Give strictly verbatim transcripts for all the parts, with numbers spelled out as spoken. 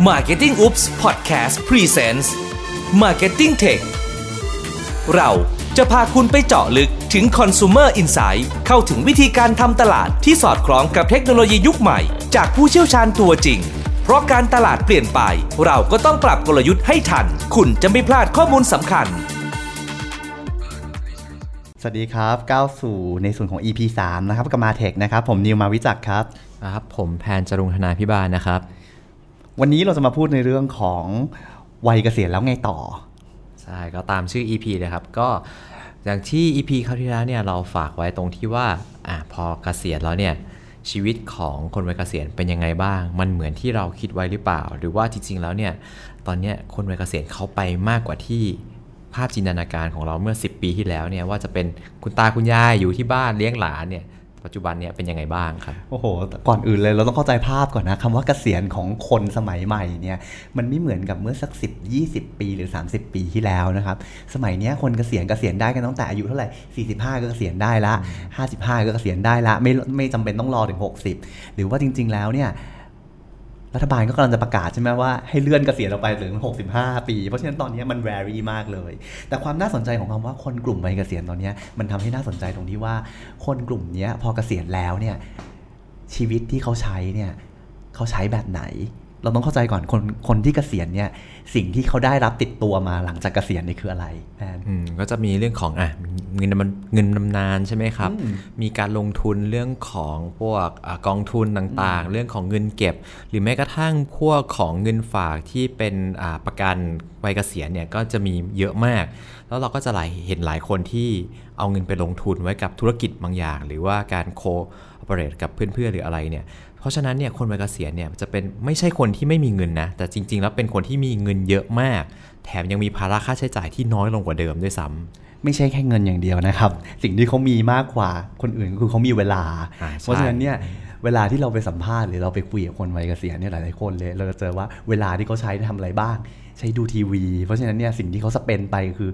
Marketing Oops Podcast Presents Marketing Tech เราจะพาคุณไปเจาะลึกถึง Consumer Insight เข้าถึงวิธีการทำตลาดที่สอดคล้องกับเทคโนโลยียุคใหม่จากผู้เชี่ยวชาญตัวจริงเพราะการตลาดเปลี่ยนไปเราก็ต้องปรับกลยุทธ์ให้ทันคุณจะไม่พลาดข้อมูลสำคัญสวัสดีครับก้าวสู่ในส่วนของ อี พี สามนะครับกับ Martech นะครับผมนิวมาวิจักครับครับผมแพนจรุงธนาภิบาลนะครับวันนี้เราจะมาพูดในเรื่องของวัยเกษียณแล้วไงต่อใช่ก็ตามชื่อ อี พี เลยครับก็อย่างที่ อี พี คราวที่แล้วเนี่ยเราฝากไว้ตรงที่ว่าอ่ะพอเกษียณแล้วเนี่ยชีวิตของคนวัยเกษียณเป็นยังไงบ้างมันเหมือนที่เราคิดไว้หรือเปล่าหรือว่าจริงๆแล้วเนี่ยตอนเนี้ยคนวัยเกษียณเขาไปมากกว่าที่ภาพจินตนาการของเราเมื่อสิบปีที่แล้วเนี่ยว่าจะเป็นคุณตาคุณยายอยู่ที่บ้านเลี้ยงหลานเนี่ยปัจจุบันเนี่ยเป็นยังไงบ้างครับโอ้โหก่อนอื่นเลยเราต้องเข้าใจภาพก่อนนะคำว่าเกษียณของคนสมัยใหม่เนี่ยมันไม่เหมือนกับเมื่อสักสิบ ยี่สิบปีหรือสามสิบปีที่แล้วนะครับสมัยเนี้ยคนเกษียณเกษียณได้กันตั้งแต่อายุเท่าไหร่สี่สิบห้าก็เกษียณได้ละห้าสิบห้าก็เกษียณได้ละไม่ไม่จำเป็นต้องรอถึงหกสิบหรือว่าจริงๆแล้วเนี่ยรัฐบาลก็กำลังจะประกาศใช่ไหมว่าให้เลื่อนเกษียณออกไปถึงหกสิบห้าปีเพราะฉะนั้นตอนนี้มันแวรี่มากเลยแต่ความน่าสนใจของคำว่าคนกลุ่มวัยเกษียณตอนนี้มันทำให้น่าสนใจตรงที่ว่าคนกลุ่มนี้พอเกษียณแล้วเนี่ยชีวิตที่เขาใช้เนี่ยเขาใช้แบบไหนเราต้องเข้าใจก่อนคนคนที่เกษียณเนี่ยสิ่งที่เขาได้รับติดตัวมาหลังจากเกษียณนี่คืออะไรอืมก็จะมีเรื่องของอ่ะเงินมันเงินบำนาญใช่ไหมครับมีการลงทุนเรื่องของพวกกองทุนต่างๆเรื่องของเงินเก็บหรือแม้กระทั่งพวกของเงินฝากที่เป็นอ่าประกันวัยเกษียณเนี่ยก็จะมีเยอะมากแล้วเราก็จะหลายเห็นหลายคนที่เอาเงินไปลงทุนไว้กับธุรกิจบางอย่างหรือว่าการโคออเปเรตกับเพื่อนๆหรืออะไรเนี่ยเพราะฉะนั้นเนี่ยคนวัยเกษียณเนี่ยจะเป็นไม่ใช่คนที่ไม่มีเงินนะแต่จริงๆแล้วเป็นคนที่มีเงินเยอะมากแถมยังมีภาระค่าใช้จ่ายที่น้อยลงกว่าเดิมด้วยซ้ำไม่ใช่แค่เงินอย่างเดียวนะครับสิ่งที่เขามีมากกว่าคนอื่นก็คือเขามีเวลาเพราะฉะนั้นเนี่ยเวลาที่เราไปสัมภาษณ์หรือเราไปคุยกับคนวัยเกษียณเนี่ยหลายๆคนเลยเราจะเจอว่าเวลาที่เขาใช้ทำอะไรบ้างใช้ดูทีวีเพราะฉะนั้นเนี่ยสิ่งที่เขาสเปนไปคือ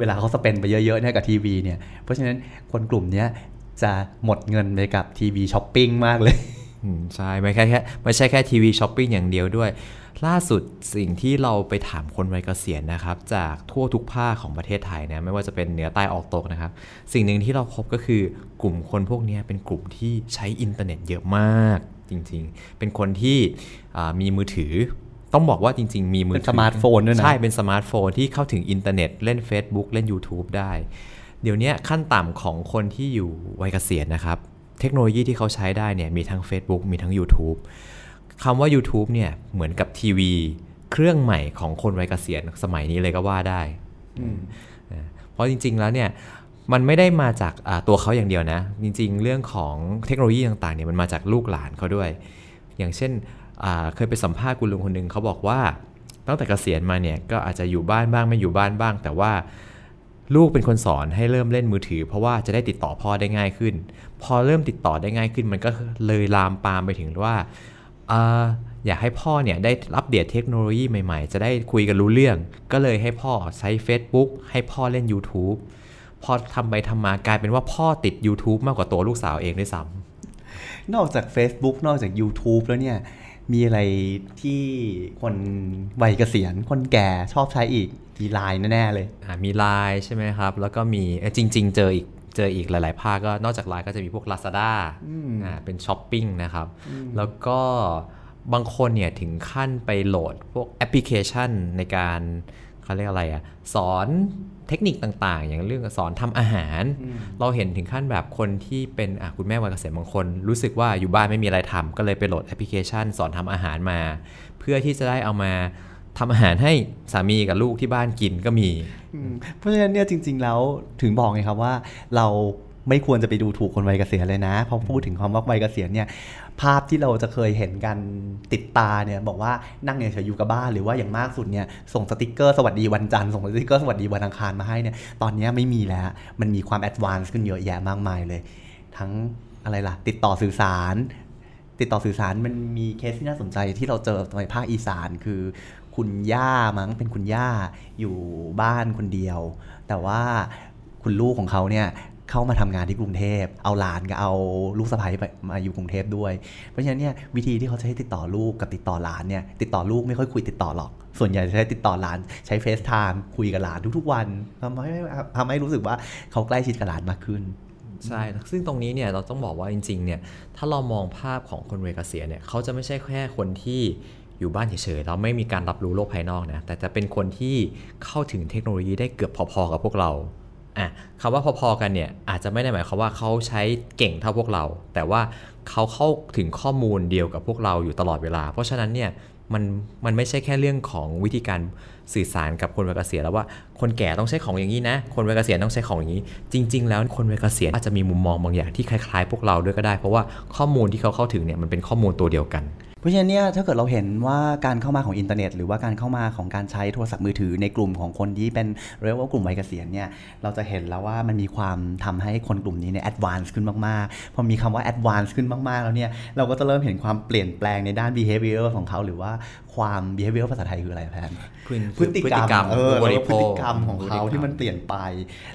เวลาเขาสเปนไปเยอะๆเนี่ยกับทีวีเนี่ยเพราะฉะนั้นคนกลุ่มนี้จะหมดเงินไปกับทีวีช้อปปิ้งมากเลยใช่ไม่แค่แค่ไม่ใช่แค่ทีวีช้อปปิ้งอย่างเดียวด้วยล่าสุดสิ่งที่เราไปถามคนวัยเกษียณนะครับจากทั่วทุกภาคของประเทศไทยนะไม่ว่าจะเป็นเหนือใต้ออกตกนะครับสิ่งหนึ่งที่เราพบก็คือกลุ่มคนพวกนี้เป็นกลุ่มที่ใช้อินเทอร์เน็ตเยอะมากจริงๆเป็นคนที่มีมือถือต้องบอกว่าจริงๆมีมือถือเป็นสมาร์ทโฟนด้วยนะใช่เป็นสมาร์ทโฟนที่เข้าถึงอินเทอร์เน็ตเล่น Facebook เล่น YouTube ได้เดี๋ยวนี้ขั้นต่ำของคนที่อยู่วัยเกษียณนะครับเทคโนโลยีที่เขาใช้ได้เนี่ยมีทั้ง Facebook มีทั้ง YouTube คำว่า YouTube เนี่ยเหมือนกับทีวีเครื่องใหม่ของคนวัยเกษียณสมัยนี้เลยก็ว่าได้เพราะจริงๆแล้วเนี่ยมันไม่ได้มาจากตัวเขาอย่างเดียวนะจริงๆเรื่องของเทคโนโลยีต่างๆเนี่ยมันมาจากลูกหลานเขาด้วยอย่างเช่นเคยไปสัมภาษณ์คุณลุงคนนึงเขาบอกว่าตั้งแต่เกษียณมาเนี่ยก็อาจจะอยู่บ้านบ้างไม่อยู่บ้านบ้างแต่ว่าลูกเป็นคนสอนให้เริ่มเล่นมือถือเพราะว่าจะได้ติดต่อพ่อได้ง่ายขึ้นพอเริ่มติดต่อได้ง่ายขึ้นมันก็เลยลามปามไปถึงว่า อ, อ, อยากให้พ่อเนี่ยได้อัปเดตเทคโนโลยีใหม่ๆจะได้คุยกันรู้เรื่องก็เลยให้พ่อใช้ Facebook ให้พ่อเล่น YouTube พอทำไปทำมากลายเป็นว่าพ่อติด YouTube มากกว่าตัวลูกสาวเองด้วยซ้ำนอกจาก Facebook นอกจาก YouTube แล้วเนี่ยมีอะไรที่คนวัยเกษียณคนแก่ชอบใช้อีกมี ไลน์ แน่ๆเลยอ่ามี ไลน์ ใช่ไหมครับแล้วก็มีจริงๆเจออีกเจออีกหลายๆภาคก็นอกจาก ไลน์ ก็จะมีพวก Lazada อ่าเป็นช้อปปิ้งนะครับแล้วก็บางคนเนี่ยถึงขั้นไปโหลดพวกแอปพลิเคชันในการเขาเรียกอะไรอ่ะสอนเทคนิคต่างๆอย่างเรื่องสอนทำอาหารเราเห็นถึงขั้นแบบคนที่เป็นคุณแม่วัยเกษียณบางคนรู้สึกว่าอยู่บ้านไม่มีอะไรทำก็เลยไปโหลดแอปพลิเคชันสอนทำอาหารมาเพื่อที่จะได้เอามาทำอาหารให้สามีกับลูกที่บ้านกินก็มีเพราะฉะนั้นเนี่ยจริงๆแล้วถึงบอกไงครับว่าเราไม่ควรจะไปดูถูกคนวัยเกษียณเลยนะเพราะพูดถึงความว่าวัยเกษียณเนี่ยภาพที่เราจะเคยเห็นกันติดตาเนี่ยบอกว่านั่งเฉยๆอยู่กับบ้านหรือว่าอย่างมากสุดเนี่ยส่งสติกเกอร์สวัสดีวันจันทร์ส่งสติกเกอร์สวัสดีวันอังคารมาให้เนี่ยตอนนี้ไม่มีแล้วมันมีความแอดวานซ์ขึ้นเยอะแยะมากมายเลยทั้งอะไรล่ะติดต่อสื่อสารติดต่อสื่อสารมันมีเคสที่น่าสนใจที่เราเจอในภาคอีสานคือคุณย่ามั้งเป็นคุณย่าอยู่บ้านคนเดียวแต่ว่าคุณลูกของเขาเนี่ย เข้ามาทำงานที่กรุงเทพเอาหลานก็เอาลูกสะใภ้ไปมาอยู่กรุงเทพด้วยเพราะฉะนั้นเนี่ยวิธีที่เขาใช้ติดต่อลูกกับติดต่อหลานเนี่ยติดต่อลูกไม่ค่อยคุยติดต่อหรอกส่วนใหญ่จะใช้ติดต่อหลานใช้ Face Time คุยกับหลานทุกๆวันทำให้ทำให้รู้สึกว่าเขาใกล้ชิดกับหลานมากขึ้นใช่ซึ่งตรงนี้เนี่ยเราต้องบอกว่าจริงๆเนี่ยถ้าเรามองภาพของคนวัยเกษียณเนี่ยเขาจะไม่ใช่แค่คนที่อยู่บ้านเฉยๆเราไม่มีการรับรู้โลกภายนอกนะแต่จะเป็นคนที่เข้าถึงเทคโนโลยีได้เกือบพอๆกับพวกเราอ่ะคำว่าพอๆกันเนี่ยอาจจะไม่ได้หมายความว่าเขาใช้เก่งเท่าพวกเราแต่ว่าเขาเข้าถึงข้อมูลเดียวกับพวกเราอยู่ตลอดเวลาเพราะฉะนั้นเนี่ยมันมันไม่ใช่แค่เรื่องของวิธีการสื่อสารกับคนวัยเกษียณแล้วว่าคนแก่ต้องใช้ของอย่างนี้นะคนวัยเกษียณต้องใช้ของอย่างนี้จริงๆแล้วคนวัยเกษียณอาจจะมีมุมมองบางอย่างที่คล้ายๆพวกเราด้วยก็ได้เพราะว่าข้อมูลที่เขาเข้าถึงเนี่ยมันเป็นข้อมูลตัวเดียวกันเพราะฉะนั้นเนี่ยถ้าเกิดเราเห็นว่าการเข้ามาของอินเทอร์เน็ตหรือว่าการเข้ามาของการใช้โทรศัพท์มือถือในกลุ่มของคนที่เป็นเรียกว่ากลุ่มวัยเกษียณเนี่ยเราจะเห็นแล้วว่ามันมีความทำให้คนกลุ่มนี้เนี่ยแอดวานซ์ขึ้นมากๆพอมีคำว่าแอดวานซ์ขึ้นมากๆแล้วเนี่ยเราก็จะเริ่มเห็นความเปลี่ยนแปลงในด้าน behavior ของเขาหรือว่าความ behavior ภาษาไทยคืออะไรแพนพฤติกรรมเออแล้วพฤติกรรมของเขาที่มันเปลี่ยนไป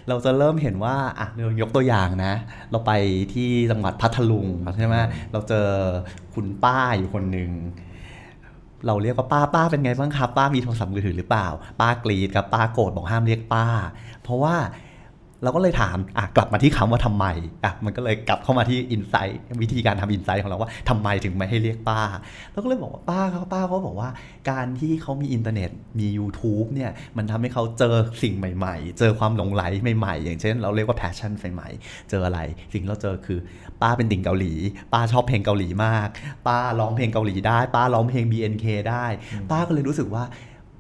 เราจะเริ่มเห็นว่าอ่ะยกตัวอย่างนะเราไปที่จังหวัดพัทลุงใช่ไหมเราเจอคุณป้าอยู่คนหนึ่งเราเรียกว่าป้าป้าเป็นไงบ้างครับป้ามีโทรศัพท์มือถือหรือเปล่าป้ากรีดกับป้าโกรธบอกห้ามเรียกป้าเพราะว่าเราก็เลยถามอ่ะกลับมาที่คำว่าทำไมอ่ะมันก็เลยกลับเข้ามาที่ Insight วิธีการทำ Insight ของเราว่าทำไมถึงไม่ให้เรียกป้าเราก็เลยบอกว่าป้าเขาป้าเขาบอกว่าการที่เขามีอินเทอร์เน็ตมี YouTube เนี่ยมันทำให้เขาเจอสิ่งใหม่ๆเจอความหลงไหลใหม่ๆอย่างเช่นเราเรียกว่า passion ใหม่ๆเจออะไรสิ่งเราเจอคือป้าเป็นติ่งเกาหลีป้าชอบเพลงเกาหลีมากป้าร้องเพลงเกาหลีได้ป้าร้องเพลง บี เอ็น เค ได้ป้าก็เลยรู้สึกว่า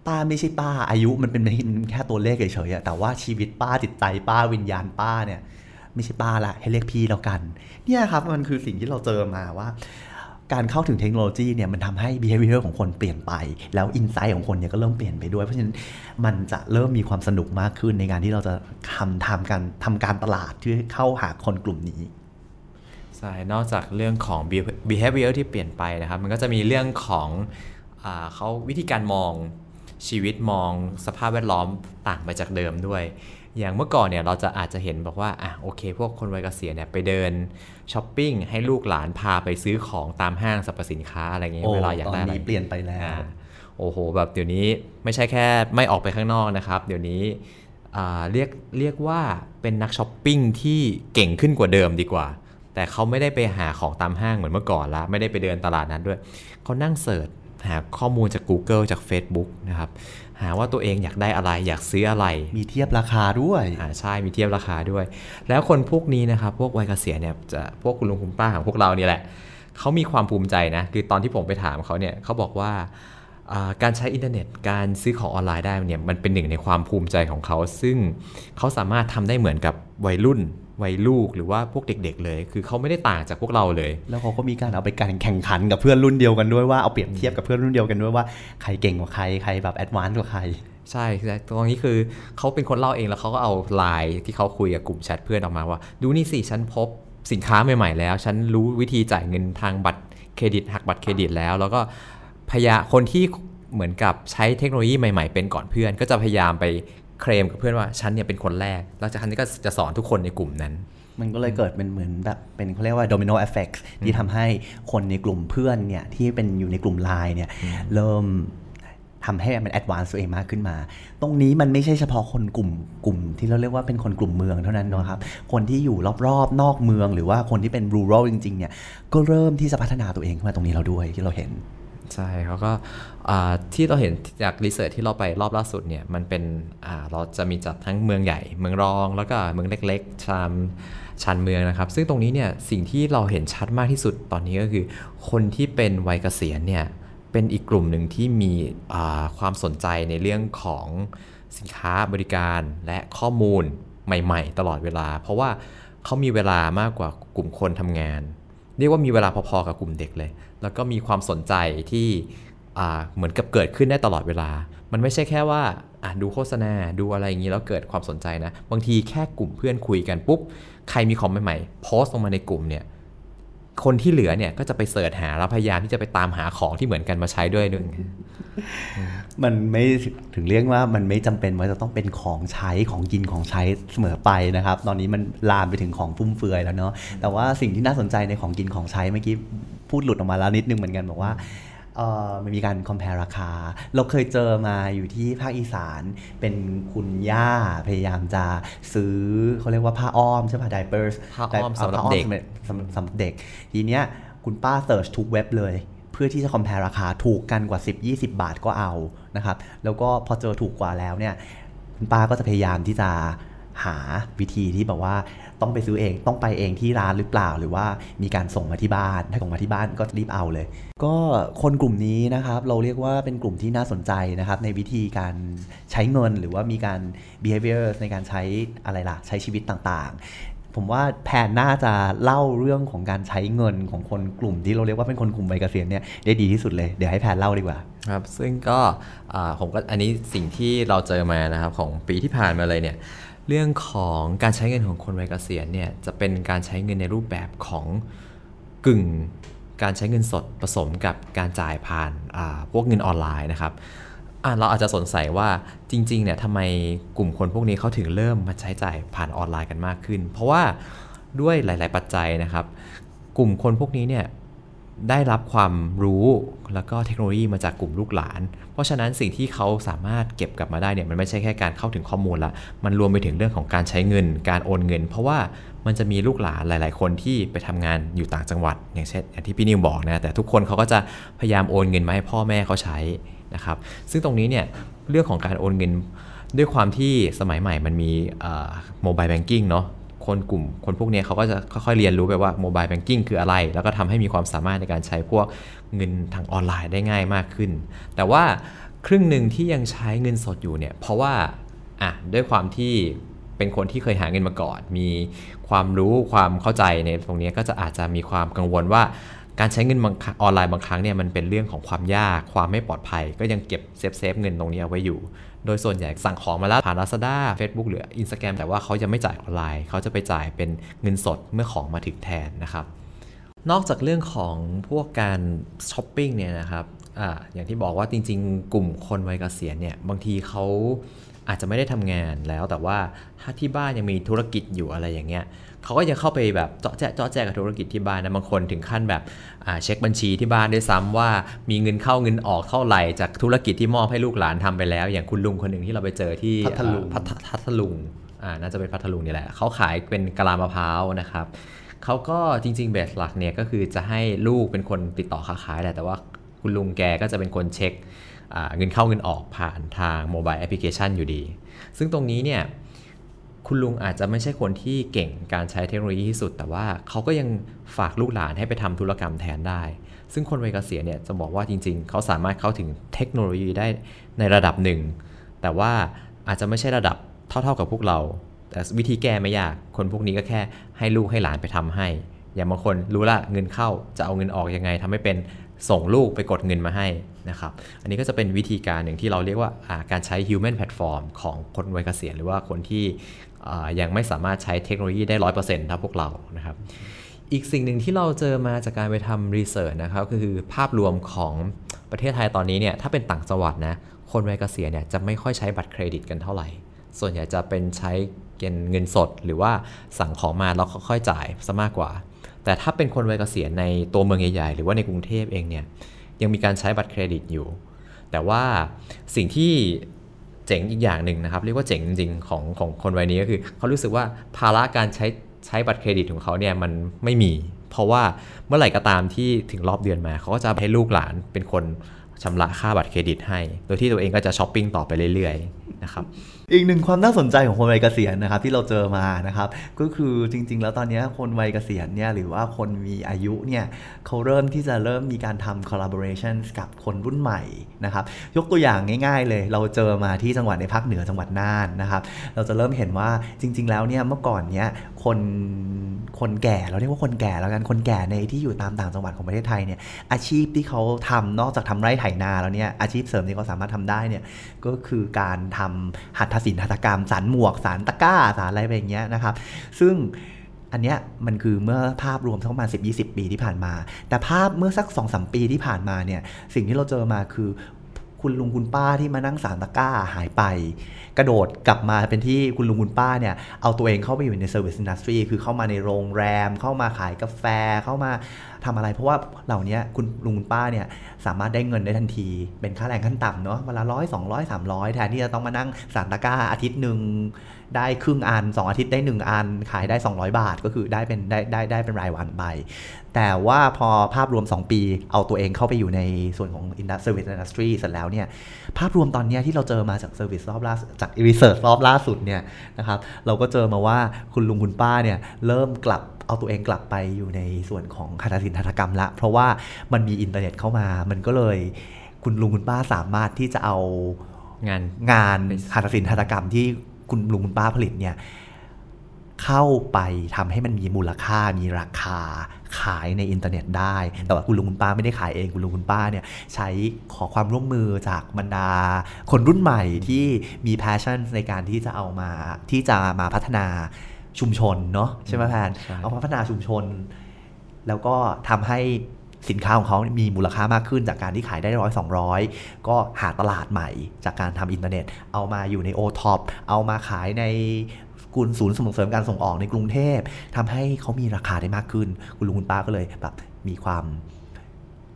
ป้าไม่ใช่ป้าอายุมันเป็นแค่ตัวเลขเฉยๆแต่ว่าชีวิตป้าจิตใจป้าวิญญาณป้าเนี่ยไม่ใช่ป้าละให้เรียกพี่แล้วกันเนี่ยครับมันคือสิ่งที่เราเจอมาว่าการเข้าถึงเทคโนโลยีเนี่ยมันทำให้ behavior ของคนเปลี่ยนไปแล้ว insight ของคนเนี่ยก็เริ่มเปลี่ยนไปด้วยเพราะฉะนั้นมันจะเริ่มมีความสนุกมากขึ้นในการที่เราจะทำทำการทำการตลาดที่เข้าหาคนกลุ่มนี้ใช่นอกจากเรื่องของ behavior ที่เปลี่ยนไปนะครับมันก็จะมีเรื่องของอ่าเขาวิธีการมองชีวิตมองสภาพแวดล้อมต่างไปจากเดิมด้วยอย่างเมื่อก่อนเนี่ยเราจะอาจจะเห็นบอกว่าอ่ะโอเคพวกคนวัยเกษียณเนี่ยไปเดินช้อปปิ้งให้ลูกหลานพาไปซื้อของตามห้างสรรพสินค้าอะไรเงี้ยเวลาอยากได้อะไรตอนนี้เปลี่ยนไปแล้วโอ้โหแบบเดี๋ยวนี้ไม่ใช่แค่ไม่ออกไปข้างนอกนะครับเดี๋ยวนี้อ่าเรียกเรียกว่าเป็นนักช้อปปิ้งที่เก่งขึ้นกว่าเดิมดีกว่าแต่เขาไม่ได้ไปหาของตามห้างเหมือนเมื่อก่อนละไม่ได้ไปเดินตลาดนั้นด้วยเขานั่งเสิร์ชหาข้อมูลจาก Google จาก Facebook นะครับหาว่าตัวเองอยากได้อะไรอยากซื้ออะไรมีเทียบราคาด้วยอ่าใช่มีเทียบราคาด้วยแล้วคนพวกนี้นะครับพวกวัยเกษียณเนี่ยจะพวกคุณลุงคุณป้าของพวกเรานี่แหละเขามีความภูมิใจนะคือตอนที่ผมไปถามเขาเนี่ยเขาบอกว่าการใช้อินเทอร์เน็ตการซื้อของออนไลน์ได้เนี่ยมันเป็นหนึ่งในความภูมิใจของเขาซึ่งเขาสามารถทำได้เหมือนกับวัยรุ่นวัยลูกหรือว่าพวกเด็กๆเลยคือเขาไม่ได้ต่างจากพวกเราเลยแล้วเขาก็มีการเอาไปการแข่งขันกับเพื่อนรุ่นเดียวกันด้วยว่าเอาเปรียบเทียบกับเพื่อนรุ่นเดียวกันด้วยว่าใครเก่งกว่าใครใครแบบแอดวานซ์กว่าใครใช่ตรงนี้คือเขาเป็นคนเล่าเองแล้วเขาก็เอาไลน์ที่เขาคุยกับกลุ่มแชทเพื่อนออกมาว่าดูนี่สิฉันพบสินค้าใหม่ๆแล้วฉันรู้วิธีจ่ายเงินทางบัตรเครดิตหักบัตรเครดิตแล้วแล้วก็พยายามคนที่เหมือนกับใช้เทคโนโลยีใหม่ๆเป็นก่อนเพื่อนก็จะพยายามไปเคลมกับเพื่อนว่าฉันเนี่ยเป็นคนแรกแล้วจากนั้นก็จะสอนทุกคนในกลุ่มนั้นมันก็เลยเกิดเป็นเหมือนแบบเป็นเขาเรียกว่าโดมิโนเอฟเฟกต์ที่ทำให้คนในกลุ่มเพื่อนเนี่ยที่เป็นอยู่ในกลุ่มไลน์เนี่ยเริ่มทำให้มันแอดวานซ์ตัวเองมากขึ้นมาตรงนี้มันไม่ใช่เฉพาะคนกลุ่มกลุ่มที่เราเรียกว่าเป็นคนกลุ่มเมืองเท่านั้นนะครับคนที่อยู่รอบๆนอกเมืองหรือว่าคนที่เป็นรูรัลจริงๆเนี่ยก็เริ่มที่จะพัฒนาตัวเองขึ้นมาตรงนี้เราด้วยที่เราเห็นใช่เขาก็ที่เราเห็นจากรีเสิร์ชที่เราไปรอบล่าสุดเนี่ยมันเป็นเราจะมีจัดทั้งเมืองใหญ่เมืองรองแล้วก็เมืองเล็กๆชามชานเมืองนะครับซึ่งตรงนี้เนี่ยสิ่งที่เราเห็นชัดมากที่สุดตอนนี้ก็คือคนที่เป็นวัยเกษียณเนี่ยเป็นอีกกลุ่มหนึ่งที่มีความสนใจในเรื่องของสินค้าบริการและข้อมูลใหม่ๆตลอดเวลาเพราะว่าเขามีเวลามากกว่ากลุ่มคนทำงานเรียกว่ามีเวลาพอๆกับกลุ่มเด็กเลยแล้วก็มีความสนใจที่เหมือนกับเกิดขึ้นได้ตลอดเวลามันไม่ใช่แค่ว่าดูโฆษณาดูอะไรอย่างนี้แล้วเกิดความสนใจนะบางทีแค่กลุ่มเพื่อนคุยกันปุ๊บใครมีของใหม่ๆโพสต์ลงมาในกลุ่มเนี่ยคนที่เหลือเนี่ยก็จะไปเสิร์ชหาแล้วพยายามที่จะไปตามหาของที่เหมือนกันมาใช้ด้วยนึง มันไม่ถึงเรียกว่ามันไม่จำเป็นว่าจะต้องเป็นของใช้ของกินของใช้เสมอไปนะครับตอนนี้มันลามไปถึงของฟุ่มเฟือยแล้วเนาะแต่ว่าสิ่งที่น่าสนใจในของกินของใช้เมื่อกี้พูดหลุดออกมาแล้วนิดนึงเหมือนกันบอกว่าเอ่อมันมีการ compare ราคาเราเคยเจอมาอยู่ที่ภาคอีสานเป็นคุณย่าพยายามจะซื้อเขาเรียกว่าผ้าอ้อมใช่ป่ะ diapers ผ้าอ้อมสำหรับเด็กสำหรับเด็กทีเนี้ยคุณป้าเสิร์ชทุกเว็บเลยเพื่อที่จะ compare ราคาถูกกันกว่า สิบถึงยี่สิบบาทก็เอานะครับแล้วก็พอเจอถูกกว่าแล้วเนี่ยคุณป้าก็จะพยายามที่จะหาวิธีที่แบบว่าต้องไปซื้อเองต้องไปเองที่ร้านหรือเปล่าหรือว่ามีการส่งมาที่บ้านถ้าส่งมาที่บ้านก็รีบเอาเลยก็คนกลุ่มนี้นะครับเราเรียกว่าเป็นกลุ่มที่น่าสนใจนะครับในวิธีการใช้เงินหรือว่ามีการ behavior ในการใช้อะไรล่ะใช้ชีวิตต่างๆผมว่าแผนน่าจะเล่าเรื่องของการใช้เงินของคนกลุ่มที่เราเรียกว่าเป็นคนกลุ่มวัยเกษียณเนี่ยได้ดีที่สุดเลยเดี๋ยวให้แผนเล่าดีกว่าครับซึ่งก็ผมก็อันนี้สิ่งที่เราเจอมานะครับของปีที่ผ่านมาเลยเนี่ยเรื่องของการใช้เงินของคนวัยเกษียณเนี่ยจะเป็นการใช้เงินในรูปแบบของกึ่งการใช้เงินสดผสมกับการจ่ายผ่านพวกเงินออนไลน์นะครับเราอาจจะสงสัยว่าจริงๆเนี่ยทำไมกลุ่มคนพวกนี้เขาถึงเริ่มมาใช้จ่ายผ่านออนไลน์กันมากขึ้นเพราะว่าด้วยหลายๆปัจจัยนะครับกลุ่มคนพวกนี้เนี่ยได้รับความรู้แล้วก็เทคโนโลยีมาจากกลุ่มลูกหลานเพราะฉะนั้นสิ่งที่เขาสามารถเก็บกลับมาได้เนี่ยมันไม่ใช่แค่การเข้าถึงข้อมูลละมันรวมไปถึงเรื่องของการใช้เงินการโอนเงินเพราะว่ามันจะมีลูกหลานหลายๆคนที่ไปทำงานอยู่ต่างจังหวัดอย่างเช่นอย่างที่พี่นิวบอกนะแต่ทุกคนเขาก็จะพยายามโอนเงินมาให้พ่อแม่เขาใช้นะครับซึ่งตรงนี้เนี่ยเรื่องของการโอนเงินด้วยความที่สมัยใหม่มันมีโมบายแบงกิ้งเนาะคนกลุ่มคนพวกนี้เขาก็จะค่อยๆเรียนรู้ไปว่าโมบายแบงกิ้งคืออะไรแล้วก็ทำให้มีความสามารถในการใช้พวกเงินทางออนไลน์ได้ง่ายมากขึ้นแต่ว่าครึ่งหนึ่งที่ยังใช้เงินสดอยู่เนี่ยเพราะว่าอ่ะด้วยความที่เป็นคนที่เคยหาเงินมาก่อนมีความรู้ความเข้าใจในตรงนี้ก็จะอาจจะมีความกังวลว่าการใช้เงินออนไลน์บางครั้งเนี่ยมันเป็นเรื่องของความยากความไม่ปลอดภัยก็ยังเก็บเซฟเซฟเงินตรงนี้เอาไว้อยู่โดยส่วนใหญ่สั่งของมาแล้วผ่าน Lazada Facebook หรือ Instagram แต่ว่าเขาจะไม่จ่ายออนไลน์เขาจะไปจ่ายเป็นเงินสดเมื่อของมาถึงแทนนะครับนอกจากเรื่องของพวกการช้อปปิ้งเนี่ยนะครับอ่าอย่างที่บอกว่าจริงๆกลุ่มคนวัยเกษียณเนี่ยบางทีเขาอาจจะไม่ได้ทำงานแล้วแต่ว่าถ้าที่บ้านยังมีธุรกิจอยู่อะไรอย่างเงี้ยเขาก็ยังเข้าไปแบบเจาะแจ๊ะเจาะแจ๊ะกับธุรกิจที่บ้านนะบางคนถึงขั้นแบบเช็คบัญชีที่บ้านด้วยซ้ำว่ามีเงินเข้าเงินออกเท่าไหร่จากธุรกิจที่มอบให้ลูกหลานทำไปแล้วอย่างคุณลุงคนหนึ่งที่เราไปเจอที่พัทลุงพัทลุงน่าจะเป็นพัทลุงนี่แหละเขาขายเป็นกะลามะพร้าวนะครับเขาก็จริงๆเบสหลักเนี่ยก็คือจะให้ลูกเป็นคนติดต่อค้าขายแหละแต่ว่าคุณลุงแกก็จะเป็นคนเช็คเงินเข้าเงินออกผ่านทางโมบายแอปพลิเคชันอยู่ดีซึ่งตรงนี้เนี่ยคุณลุงอาจจะไม่ใช่คนที่เก่งการใช้เทคโนโลยีที่สุดแต่ว่าเขาก็ยังฝากลูกหลานให้ไปทำธุรกรรมแทนได้ซึ่งคนวัยเกษียณเนี่ยจะบอกว่าจริงๆเขาสามารถเข้าถึงเทคโนโลยีได้ในระดับหนึ่งแต่ว่าอาจจะไม่ใช่ระดับเท่าๆกับพวกเราแต่วิธีแก้ไม่ยากคนพวกนี้ก็แค่ให้ลูกให้หลานไปทำให้อย่างบางคนรู้ละเงินเข้าจะเอาเงินออกยังไงทำให้เป็นส่งลูกไปกดเงินมาให้นะครับอันนี้ก็จะเป็นวิธีการหนึ่งที่เราเรียกว่าการใช้ human platform ของคนวัยเกษียณหรือว่าคนที่ยังไม่สามารถใช้เทคโนโลยีได้ หนึ่งร้อยเปอร์เซ็นต์ ถ้าพวกเรานะครับอีกสิ่งหนึ่งที่เราเจอมาจากการไปทำรีเสิร์ชนะครับก็คือภาพรวมของประเทศไทยตอนนี้เนี่ยถ้าเป็นต่างจังหวัดนะคนวัยเกษียณเนี่ยจะไม่ค่อยใช้บัตรเครดิตกันเท่าไหร่ส่วนใหญ่จะเป็นใช้เงินสดหรือว่าสั่งของมาแล้วค่อยๆจ่ายซะมากกว่าแต่ถ้าเป็นคนวัยเกษียณในตัวเมืองใหญ่ๆหรือว่าในกรุงเทพเองเนี่ยยังมีการใช้บัตรเครดิตอยู่แต่ว่าสิ่งที่เจ๋งอีกอย่างหนึ่งนะครับเรียกว่าเจ๋งจริงๆของของคนวัยนี้ก็คือเขารู้สึกว่าภาระการใช้ใช้บัตรเครดิตของเขาเนี่ยมันไม่มีเพราะว่าเมื่อไหร่ก็ตามที่ถึงรอบเดือนมาเขาก็จะให้ลูกหลานเป็นคนชำระค่าบัตรเครดิตให้โดยที่ตัวเองก็จะช้อปปิ้งต่อไปเรื่อยๆนะครับอีกหนึ่งความน่าสนใจของคนวัยเกษียณนะครับที่เราเจอมานะครับก็คือจริงๆแล้วตอนนี้คนวัยเกษียณเนี่ยหรือว่าคนมีอายุเนี่ยเขาเริ่มที่จะเริ่มมีการทำ collaboration กับคนรุ่นใหม่นะครับยกตัวอย่างง่ายๆเลยเราเจอมาที่จังหวัดในภาคเหนือจังหวัดน่านนะครับเราจะเริ่มเห็นว่าจริงๆแล้วเนี่ยเมื่อก่อนเนี่ยคนคนแก่เราเรียกว่าคนแก่แล้วกันคนแก่ในที่อยู่ตามต่างจังหวัดของประเทศไทยเนี่ยอาชีพที่เขาทำนอกจากทำไร่ไถนาแล้วเนี่ยอาชีพเสริมที่เขาสามารถทำได้เนี่ยก็คือการทำหัตถศิลป์หัตถกรรมสารหมวกสารตะกร้าสารอะไรแบบอย่างเงี้ยนะครับซึ่งอันเนี้ยมันคือเมื่อภาพรวมทั้งประมาณ สิบถึงยี่สิบปีที่ผ่านมาแต่ภาพเมื่อสัก สองถึงสามปีที่ผ่านมาเนี่ยสิ่งที่เราเจอมาคือ คุณลุงคุณป้าที่มานั่งสารตะกร้าหายไปกระโดดกลับมาเป็นที่คุณลุงคุณป้าเนี่ยเอาตัวเองเข้าไปอยู่ใน service industry คือเข้ามาในโรงแรมเข้ามาขายกาแฟเข้ามาทำอะไรเพราะว่าเหล่านี้คุณลุงคุณป้าเนี่ยสามารถได้เงินได้ทันทีเป็นค่าแรงขั้นต่ำเนาะเวลาร้อยสองร้อยสามร้อยแทนที่จะต้องมานั่งสารตะกร้าอาทิตย์หนึ่งได้ครึ่งอันสองอาทิตย์ได้หนึ่งอันขายได้สองร้อยบาทก็คือได้เป็นได้ได้ได้เป็นรายวันไปแต่ว่าพอภาพรวมสองปีเอาตัวเองเข้าไปอยู่ในส่วนของ Service Industry เสร็จแล้วเนี่ยภาพรวมตอนนี้ที่เราเจอมาจาก Service รอบล่าจาก Research รอบล่าสุดเนี่ยนะครับเราก็เจอมาว่าคุณลุงคุณป้าเนี่ยเริ่มกลับเอาตัวเองกลับไปอยู่ในส่วนของหัตถศิลปหัตถกรรมละเพราะว่ามันมีอินเทอร์เน็ตเข้ามามันก็เลยคุณลุงคุณป้าสามารถที่จะเอางานงานหัตถศิลปหัตถกรรมที่คุณลุงคุณป้าผลิตเนี่ยเข้าไปทำให้มันมีมูลค่ามีราคาขายในอินเทอร์เน็ตได้แต่ว่าคุณลุงคุณป้าไม่ได้ขายเองคุณลุงคุณป้าเนี่ยใช้ขอความร่วมมือจากบรรดาคนรุ่นใหม่ที่มีแพชชั่นในการที่จะเอามาที่จะมาพัฒนาชุมชนเนาะใช่ไหมแพนเอามาพัฒนาชุมชนแล้วก็ทำให้สินค้าของเขามีมูลค่ามากขึ้นจากการที่ขายได้ร้อยสองร้อยก็หาตลาดใหม่จากการทำอินเทอร์เน็ตเอามาอยู่ใน โอ ท็อป เอามาขายในกลุ่มศูนย์ส่งเสริมการส่งออกในกรุงเทพทำให้เขามีราคาได้มากขึ้นคุณลุงคุณป้าก็เลยแบบมีความ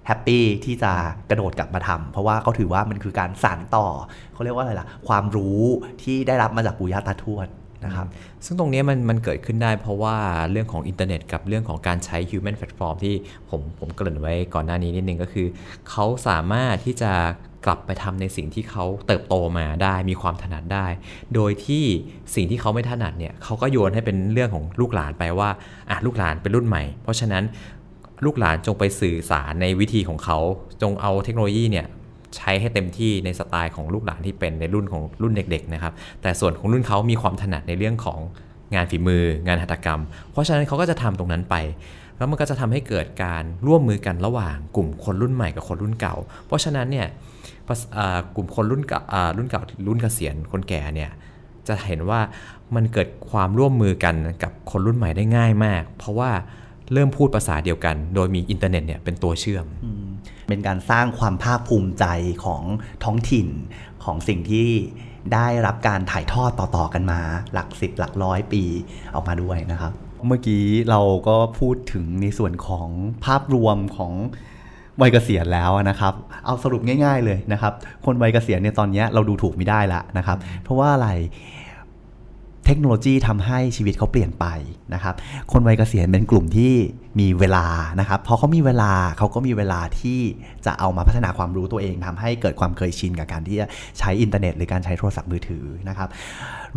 แฮปปี้ที่จะกระโดดกลับมาทำเพราะว่าเขาถือว่ามันคือการสานต่อเขาเรียกว่าอะไรล่ะความรู้ที่ได้รับมาจากปู่ย่าตาทวดนะครับซึ่งตรงนี้มันมันเกิดขึ้นได้เพราะว่าเรื่องของอินเทอร์เน็ตกับเรื่องของการใช้ human platform ที่ผมผมเกริ่นไว้ก่อนหน้านี้นิดนึงก็คือเขาสามารถที่จะกลับไปทำในสิ่งที่เขาเติบโตมาได้มีความถนัดได้โดยที่สิ่งที่เขาไม่ถนัดเนี่ยเขาก็โยนให้เป็นเรื่องของลูกหลานไปว่าอ่ะลูกหลานเป็นรุ่นใหม่เพราะฉะนั้นลูกหลานจงไปสื่อสารในวิธีของเขาจงเอาเทคโนโลยีเนี่ยใช้ให้เต็มที่ในสไตล์ของลูกหลานที่เป็นในรุ่นของรุ่นเด็กๆนะครับแต่ส่วนของรุ่นเขามีความถนัดในเรื่องของงานฝีมืองานหัตถกรรมเพราะฉะนั้นเขาก็จะทำตรงนั้นไปแล้วมันก็จะทำให้เกิดการร่วมมือกันระหว่างกลุ่มคนรุ่นใหม่กับคนรุ่นเก่าเพราะฉะนั้นเนี่ยกลุ่มคนรุ่นเก่ารุ่นเก่ารุ่นเกษียณคนแก่เนี่ยจะเห็นว่ามันเกิดความร่วมมือกันกับคนรุ่นใหม่ได้ง่ายมากเพราะว่าเริ่มพูดภาษาเดียวกันโดยมีอินเทอร์เน็ตเนี่ยเป็นตัวเชื่อมเป็นการสร้างความภาคภูมิใจของท้องถิ่นของสิ่งที่ได้รับการถ่ายทอดต่อๆกันมาหลักสิบหลักร้อยปีออกมาด้วยนะครับเมื่อกี้เราก็พูดถึงในส่วนของภาพรวมของวัยเกษียณแล้วนะครับเอาสรุปง่ายๆเลยนะครับคนวัยเกษียณเนี่ยตอนนี้เราดูถูกไม่ได้ละนะครับเพราะว่าอะไรเทคโนโลยีทำให้ชีวิตเขาเปลี่ยนไปนะครับคนวัยเกษียณเป็นกลุ่มที่มีเวลานะครับพอเขามีเวลาเขาก็มีเวลาที่จะเอามาพัฒนาความรู้ตัวเองทำให้เกิดความเคยชินกับการที่จะใช้อินเทอร์เน็ตหรือการใช้โทรศัพท์มือถือนะครับ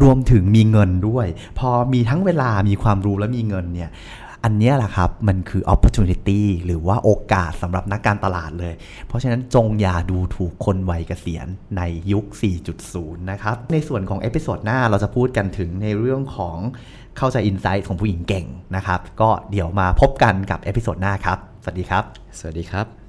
รวมถึงมีเงินด้วยพอมีทั้งเวลามีความรู้และมีเงินเนี่ยอันนี้แหละครับมันคือ opportunity หรือว่าโอกาสสำหรับนักการตลาดเลยเพราะฉะนั้นจงอย่าดูถูกคนวัยเกษียณในยุค สี่จุดศูนย์ นะครับในส่วนของเอพิโซดหน้าเราจะพูดกันถึงในเรื่องของเข้าใจ Insight ของผู้หญิงเก่งนะครับก็เดี๋ยวมาพบกันกับเอพิโซดหน้าครับสวัสดีครับสวัสดีครับ